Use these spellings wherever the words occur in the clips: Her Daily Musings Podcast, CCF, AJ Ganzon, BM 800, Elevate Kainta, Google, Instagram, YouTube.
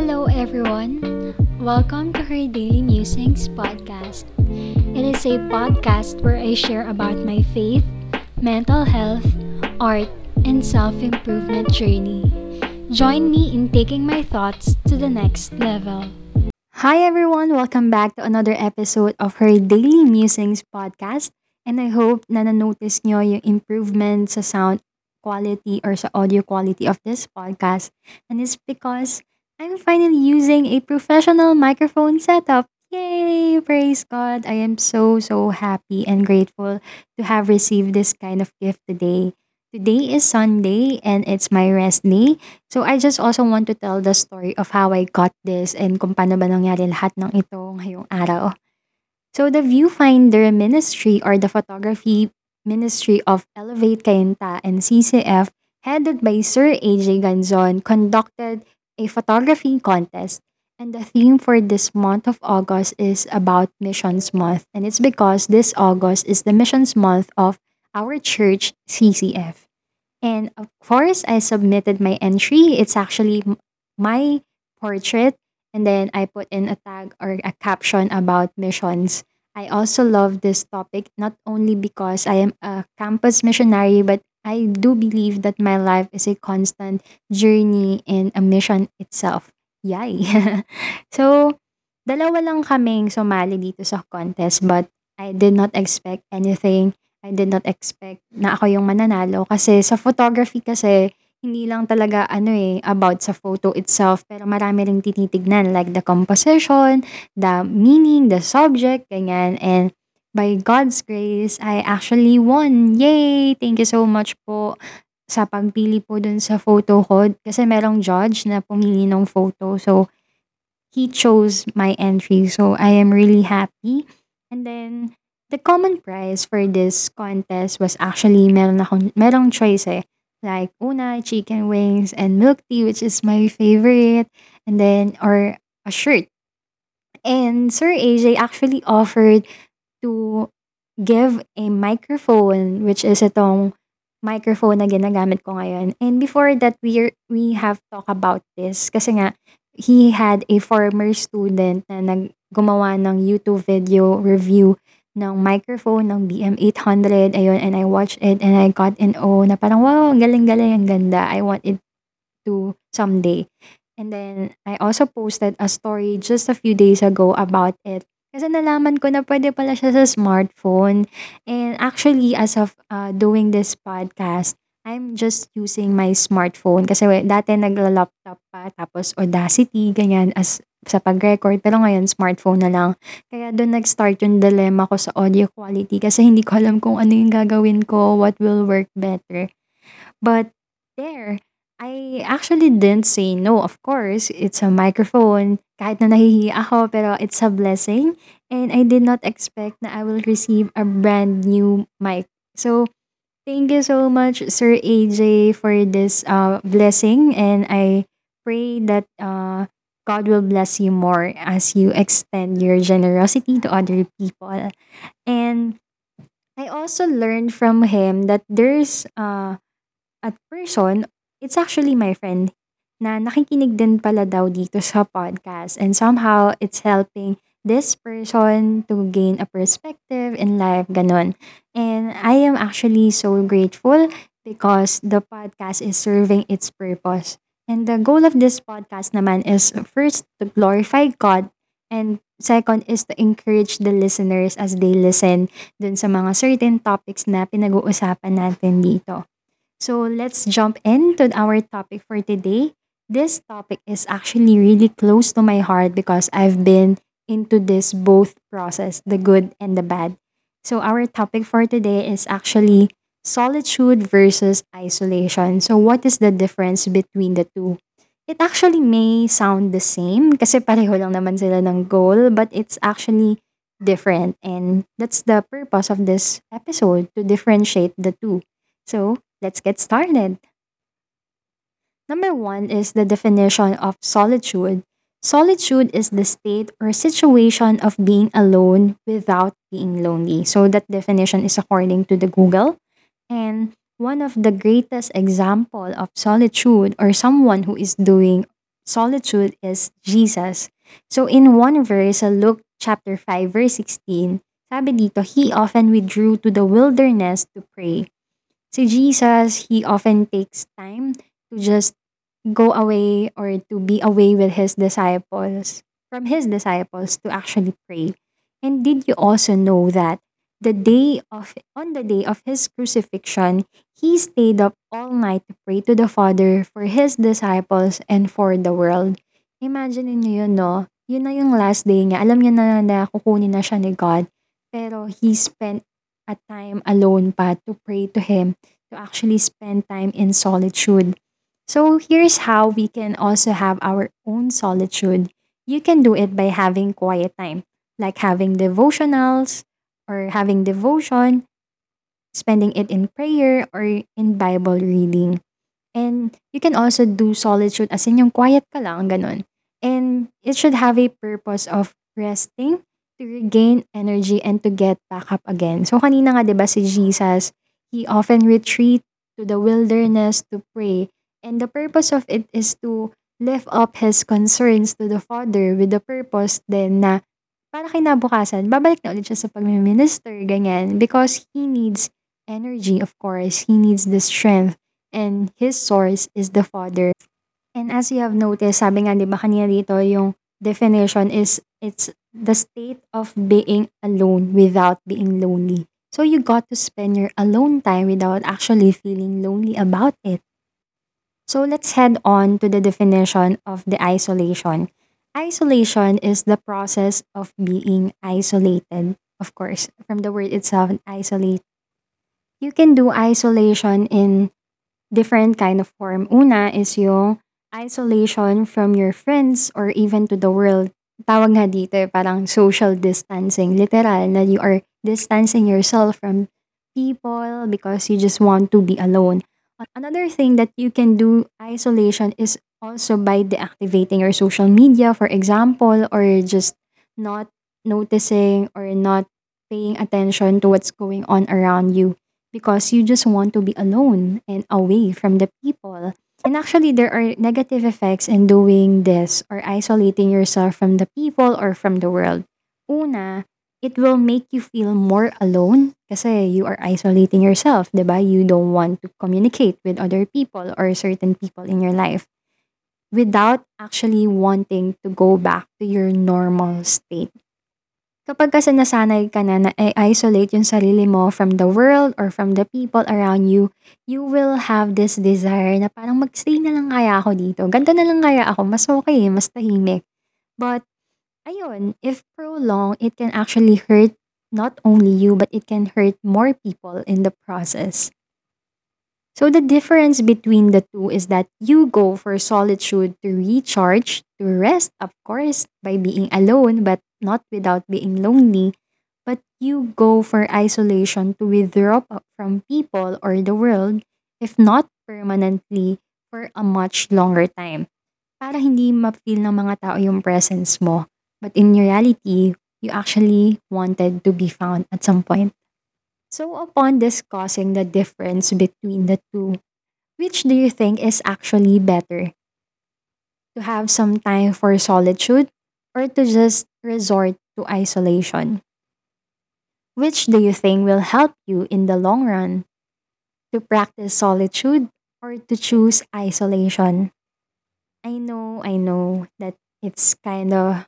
Hello everyone! Welcome to Her Daily Musings Podcast. It is a podcast where I share about my faith, mental health, art, and self-improvement journey. Join me in taking my thoughts to the next level. Hi everyone! Welcome back to another episode of Her Daily Musings Podcast. And I hope na na-notice nyo yung improvement sa sound quality or sa audio quality of this podcast. And it's because I'm finally using a professional microphone setup. Yay! Praise God! I am so happy and grateful to have received this kind of gift today. Today is Sunday and it's my rest day. So I just also want to tell the story of how I got this and kung paano ba nangyari lahat ng ito ngayong araw. So the Viewfinder Ministry or the Photography Ministry of Elevate Kainta and CCF, headed by Sir AJ Ganzon, conducted a photography contest. And the theme for this month of August is about Missions Month. And it's because this August is the Missions Month of our church, CCF. And of course, I submitted my entry. It's actually my portrait. And then I put in a tag or a caption about missions. I also love this topic, not only because I am a campus missionary, but I do believe that my life is a constant journey and a mission itself. Yay! So, dalawa lang kaming sumali dito sa contest, but I did not expect anything. I did not expect na ako yung mananalo kasi sa photography kasi hindi lang talaga about sa photo itself, pero marami ring tinitignan like the composition, the meaning, the subject, ganyan. And by God's grace, I actually won. Yay! Thank you so much po sa pagpili po dun sa photo ko. Kasi merong judge na pumili ng photo. So, he chose my entry. So, I am really happy. And then, the common prize for this contest was actually merong choice Like, una, chicken wings and milk tea, which is my favorite. And then, or a shirt. And Sir AJ actually offered to give a microphone, which is itong microphone na ginagamit ko ngayon. And before that, we have talked about this kasi nga, he had a former student na naggumawa ng YouTube video review ng microphone ng BM 800. Ayun, and I watched it and I got an O na parang, wow, ang galing-galing, ang ganda. I want it to someday. And then, I also posted a story just a few days ago about it. Kasi nalaman ko na pwede pala siya sa smartphone. And actually, as of doing this podcast, I'm just using my smartphone. Kasi dati nagla-laptop pa, tapos Audacity, ganyan, as sa pag-record. Pero ngayon, smartphone na lang. Kaya doon nag-start yung dilemma ko sa audio quality. Kasi hindi ko alam kung ano yung gagawin ko, what will work better. But there, I actually didn't say no, of course. It's a microphone. Kahit na nahihiya ako, pero it's a blessing. And I did not expect na I will receive a brand new mic. So, thank you so much, Sir AJ, for this blessing. And I pray that God will bless you more as you extend your generosity to other people. And I also learned from him that there's a person. It's actually my friend na nakikinig din pala daw dito sa podcast. And somehow, it's helping this person to gain a perspective in life, ganun. And I am actually so grateful because the podcast is serving its purpose. And the goal of this podcast naman is first to glorify God and second is to encourage the listeners as they listen dun sa mga certain topics na pinag-uusapan natin dito. So let's jump into our topic for today. This topic is actually really close to my heart because I've been into this both process, the good and the bad. So our topic for today is actually solitude versus isolation. So what is the difference between the two? It actually may sound the same kasi pareho lang naman sila ng goal, but it's actually different. And that's the purpose of this episode, to differentiate the two. So, let's get started. Number 1 is the definition of solitude. Solitude is the state or situation of being alone without being lonely. So that definition is according to the Google. And one of the greatest example of solitude or someone who is doing solitude is Jesus. So in one verse, sa Luke chapter 5 verse 16, sabi dito, He often withdrew to the wilderness to pray. Si Jesus, He often takes time to just go away or to be away with His disciples, from His disciples to actually pray. And did you also know that on the day of His crucifixion, He stayed up all night to pray to the Father for His disciples and for the world. Imagine niyo yun, no? Yun na yung last day niya. Alam niya na kukunin na siya ni God. Pero He spent a time alone pa to pray to Him, to actually spend time in solitude. So here's how we can also have our own solitude. You can do it by having quiet time, like having devotionals, or having devotion, spending it in prayer or in Bible reading. And you can also do solitude as in yung quiet ka lang, ganun. And it should have a purpose of resting, to regain energy, and to get back up again. So kanina nga, diba, si Jesus, He often retreat to the wilderness to pray. And the purpose of it is to lift up His concerns to the Father with the purpose then na para kinabukasan, babalik na ulit siya sa pagmi-minister, ganyan. Because He needs energy, of course. He needs the strength. And His source is the Father. And as you have noticed, sabi nga, di ba kanina dito, yung definition is, it's the state of being alone without being lonely. So you got to spend your alone time without actually feeling lonely about it. So let's head on to the definition of the isolation. Isolation is the process of being isolated, of course, from the word itself, isolate. You can do isolation in different kind of form. Una is yung isolation from your friends or even to the world. Tawag nga dito, parang social distancing. Literal, na you are distancing yourself from people because you just want to be alone. Another thing that you can do isolation is also by deactivating your social media, for example, or just not noticing or not paying attention to what's going on around you because you just want to be alone and away from the people. And actually, there are negative effects in doing this or isolating yourself from the people or from the world. Una, it will make you feel more alone kasi you are isolating yourself, diba? You don't want to communicate with other people or certain people in your life without actually wanting to go back to your normal state. Kapag kasi nasanay ka na i-isolate yung sarili mo from the world or from the people around you, you will have this desire na parang magstay na lang kaya ako dito. Ganto na lang kaya ako. Mas okay, mas tahimik. But ayun, if prolonged, it can actually hurt not only you, but it can hurt more people in the process. So the difference between the two is that you go for solitude to recharge, to rest, of course, by being alone, but not without being lonely. But you go for isolation to withdraw from people or the world, if not permanently, for a much longer time. Para hindi ma-feel ng mga tao yung presence mo. But in reality, you actually wanted to be found at some point. So upon discussing the difference between the two, which do you think is actually better? To have some time for solitude or to just resort to isolation? Which do you think will help you in the long run? To practice solitude or to choose isolation? I know that it's kind of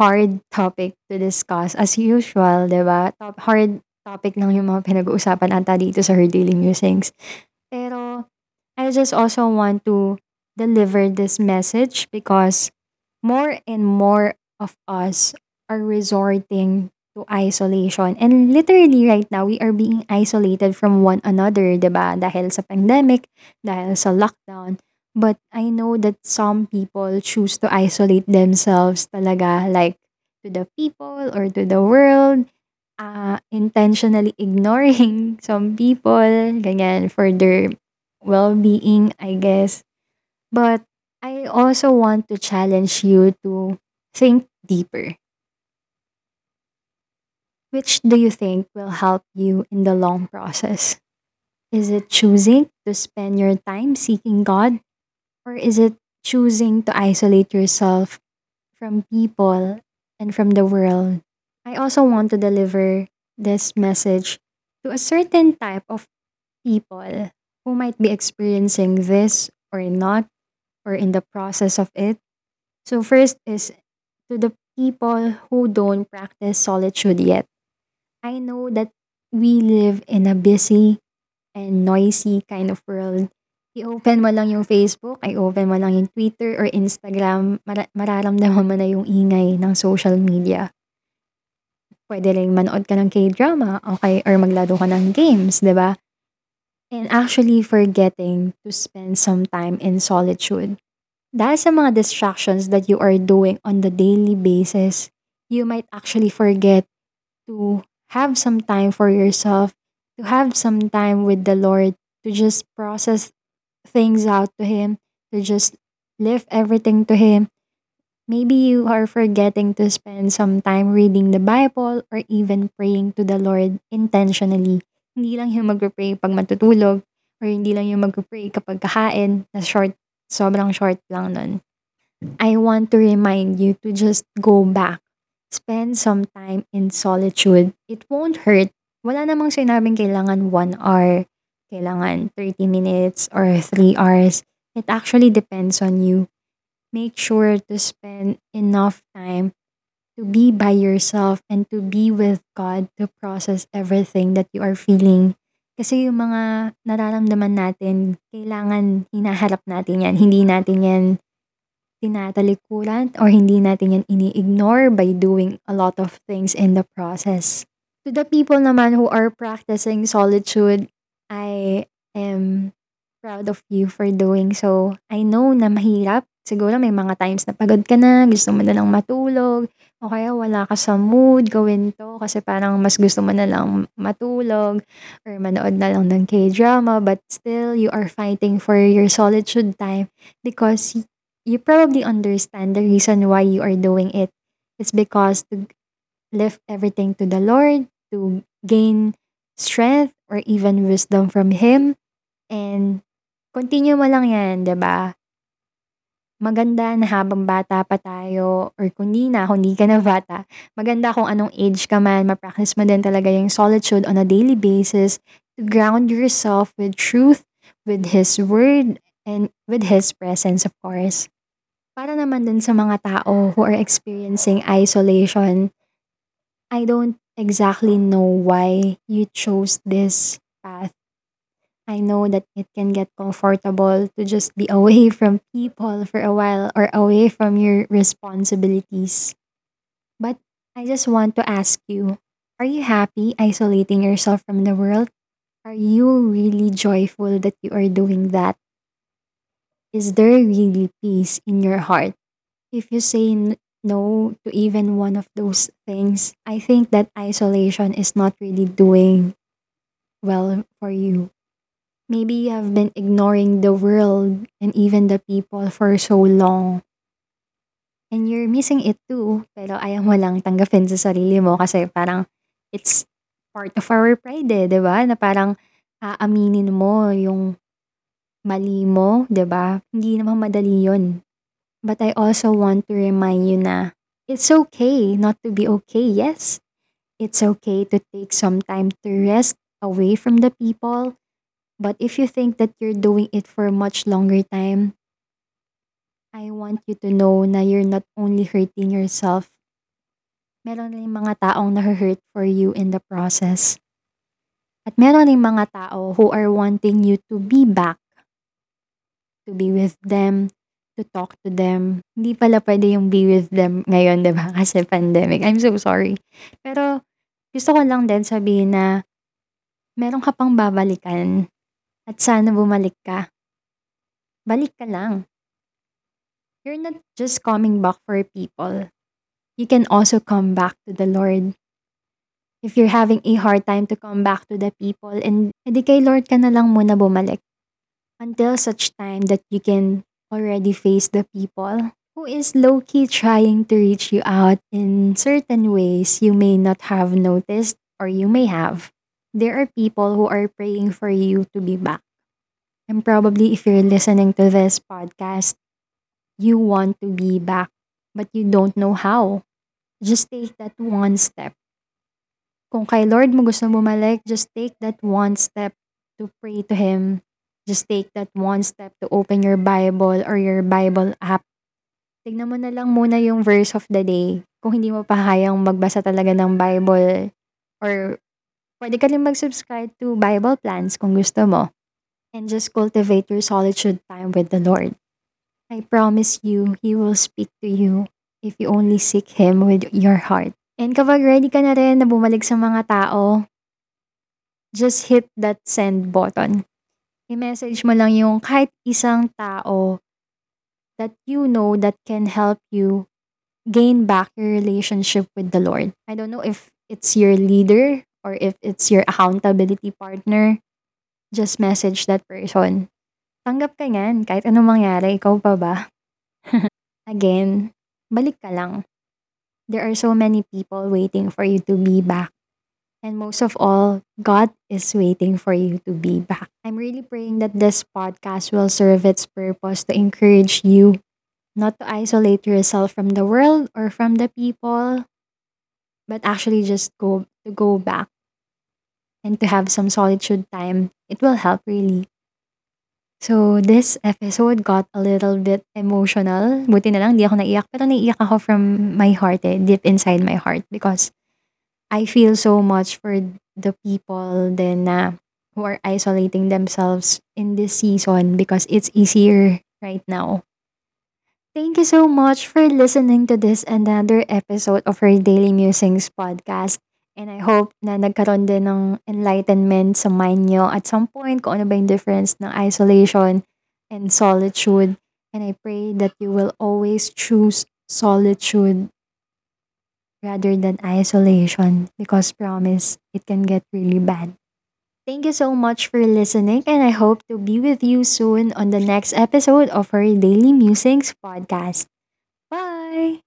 hard topic to discuss. As usual, diba? Hard topic lang yung mga pinag-uusapan ata dito sa Her Daily Musings. Pero, I just also want to deliver this message because more and more of us are resorting to isolation. And literally right now, we are being isolated from one another, diba? Dahil sa pandemic, dahil sa lockdown. But I know that some people choose to isolate themselves talaga, like to the people or to the world, intentionally ignoring some people, ganyan, for their well-being, I guess. But I also want to challenge you to think deeper. Which do you think will help you in the long process? Is it choosing to spend your time seeking God? Or is it choosing to isolate yourself from people and from the world. I also want to deliver this message to a certain type of people who might be experiencing this or not, or in the process of it. So first is to the people who don't practice solitude yet. I know that we live in a busy and noisy kind of world. I-open mo lang yung Facebook, I-open mo lang yung Twitter or Instagram, mararamdaman mo na yung ingay ng social media. Pwede rin manood ka ng K-drama, okay, or maglaro ka ng games, di ba? And actually forgetting to spend some time in solitude. Dahil sa mga distractions that you are doing on the daily basis, you might actually forget to have some time for yourself, to have some time with the Lord, to just process things out to Him, to just lift everything to Him. Maybe you are forgetting to spend some time reading the Bible or even praying to the Lord intentionally. Hindi lang yung mag-pray pag matutulog or hindi lang yung mag-pray kapag kahain na sobrang short lang nun. I want to remind you to just go back. Spend some time in solitude. It won't hurt. Wala namang sinabing kailangan 1 hour, kailangan 30 minutes or 3 hours. It actually depends on you. Make sure to spend enough time to be by yourself and to be with God to process everything that you are feeling. Kasi yung mga nararamdaman natin, kailangan hinaharap natin yan. Hindi natin yan tinatalikuran or hindi natin yan ini-ignore by doing a lot of things in the process. To the people naman who are practicing solitude, I am proud of you for doing so. I know na mahirap. Siguro may mga times na pagod ka na, gusto mo na lang matulog, o kaya wala ka sa mood gawin to kasi parang mas gusto mo na lang matulog or manood na lang ng K-drama, but still you are fighting for your solitude time because you probably understand the reason why you are doing it. It's because to lift everything to the Lord, to gain strength or even wisdom from Him, and continue mo lang yan, diba? Maganda na habang bata pa tayo, or kung hindi ka na bata, maganda kung anong age ka man, ma-practice mo din talaga yung solitude on a daily basis to ground yourself with truth, with His Word, and with His presence, of course. Para naman dun sa mga tao who are experiencing isolation, I don't exactly know why you chose this path. I know that it can get comfortable to just be away from people for a while or away from your responsibilities. But I just want to ask you, are you happy isolating yourself from the world? Are you really joyful that you are doing that? Is there really peace in your heart? If you say no to even one of those things, I think that isolation is not really doing well for you. Maybe you have been ignoring the world and even the people for so long. And you're missing it too, pero ayaw mo lang tanggapin sa sarili mo kasi parang it's part of our pride, diba? Na parang aaminin mo yung mali mo, diba? Hindi naman madali yun. But I also want to remind you na it's okay not to be okay, yes? It's okay to take some time to rest away from the people. But if you think that you're doing it for a much longer time, I want you to know na you're not only hurting yourself. Meron rin mga taong na-hurt for you in the process. At meron rin mga tao who are wanting you to be back, to be with them, to talk to them. Hindi pala pwede yung be with them ngayon, diba? Kasi pandemic. I'm so sorry. Pero gusto ko lang din sabihin na meron ka pang babalikan. At sana bumalik ka. Balik ka lang. You're not just coming back for people. You can also come back to the Lord. If you're having a hard time to come back to the people, and edi kay Lord ka na lang muna bumalik. Until such time that you can already face the people who is low-key trying to reach you out in certain ways you may not have noticed or you may have. There are people who are praying for you to be back. And probably if you're listening to this podcast, you want to be back, but you don't know how. Just take that one step. Kung kay Lord mo gusto bumalik, just take that one step to pray to Him. Just take that one step to open your Bible or your Bible app. Tignan mo na lang muna yung verse of the day. Kung hindi mo pa hayang magbasa talaga ng Bible, or pwede ka rin mag-subscribe to Bible plans kung gusto mo. And just cultivate your solitude time with the Lord. I promise you, He will speak to you if you only seek Him with your heart. And kapag ready ka na rin na bumalik sa mga tao, just hit that send button. I-message mo lang yung kahit isang tao that you know that can help you gain back your relationship with the Lord. I don't know if it's your leader or if it's your accountability partner. Just message that person. Tanggap ka yan kahit anong mangyari, ikaw pa ba? Again, balik ka lang. There are so many people waiting for you to be back. And most of all, God is waiting for you to be back. I'm really praying that this podcast will serve its purpose to encourage you not to isolate yourself from the world or from the people, but actually just go back and to have some solitude time. It will help really. So, this episode got a little bit emotional. Buti na lang, di ako naiyak. Pero naiyak ako from my heart deep inside my heart. Because I feel so much for the people then who are isolating themselves in this season because it's easier right now. Thank you so much for listening to this another episode of Her Daily Musings podcast. And I hope na nagkaroon din ng enlightenment sa mind nyo at some point kung ano ba yung difference ng isolation and solitude. And I pray that you will always choose solitude rather than isolation because promise, it can get really bad. Thank you so much for listening, and I hope to be with you soon on the next episode of Her Daily Musings podcast. Bye!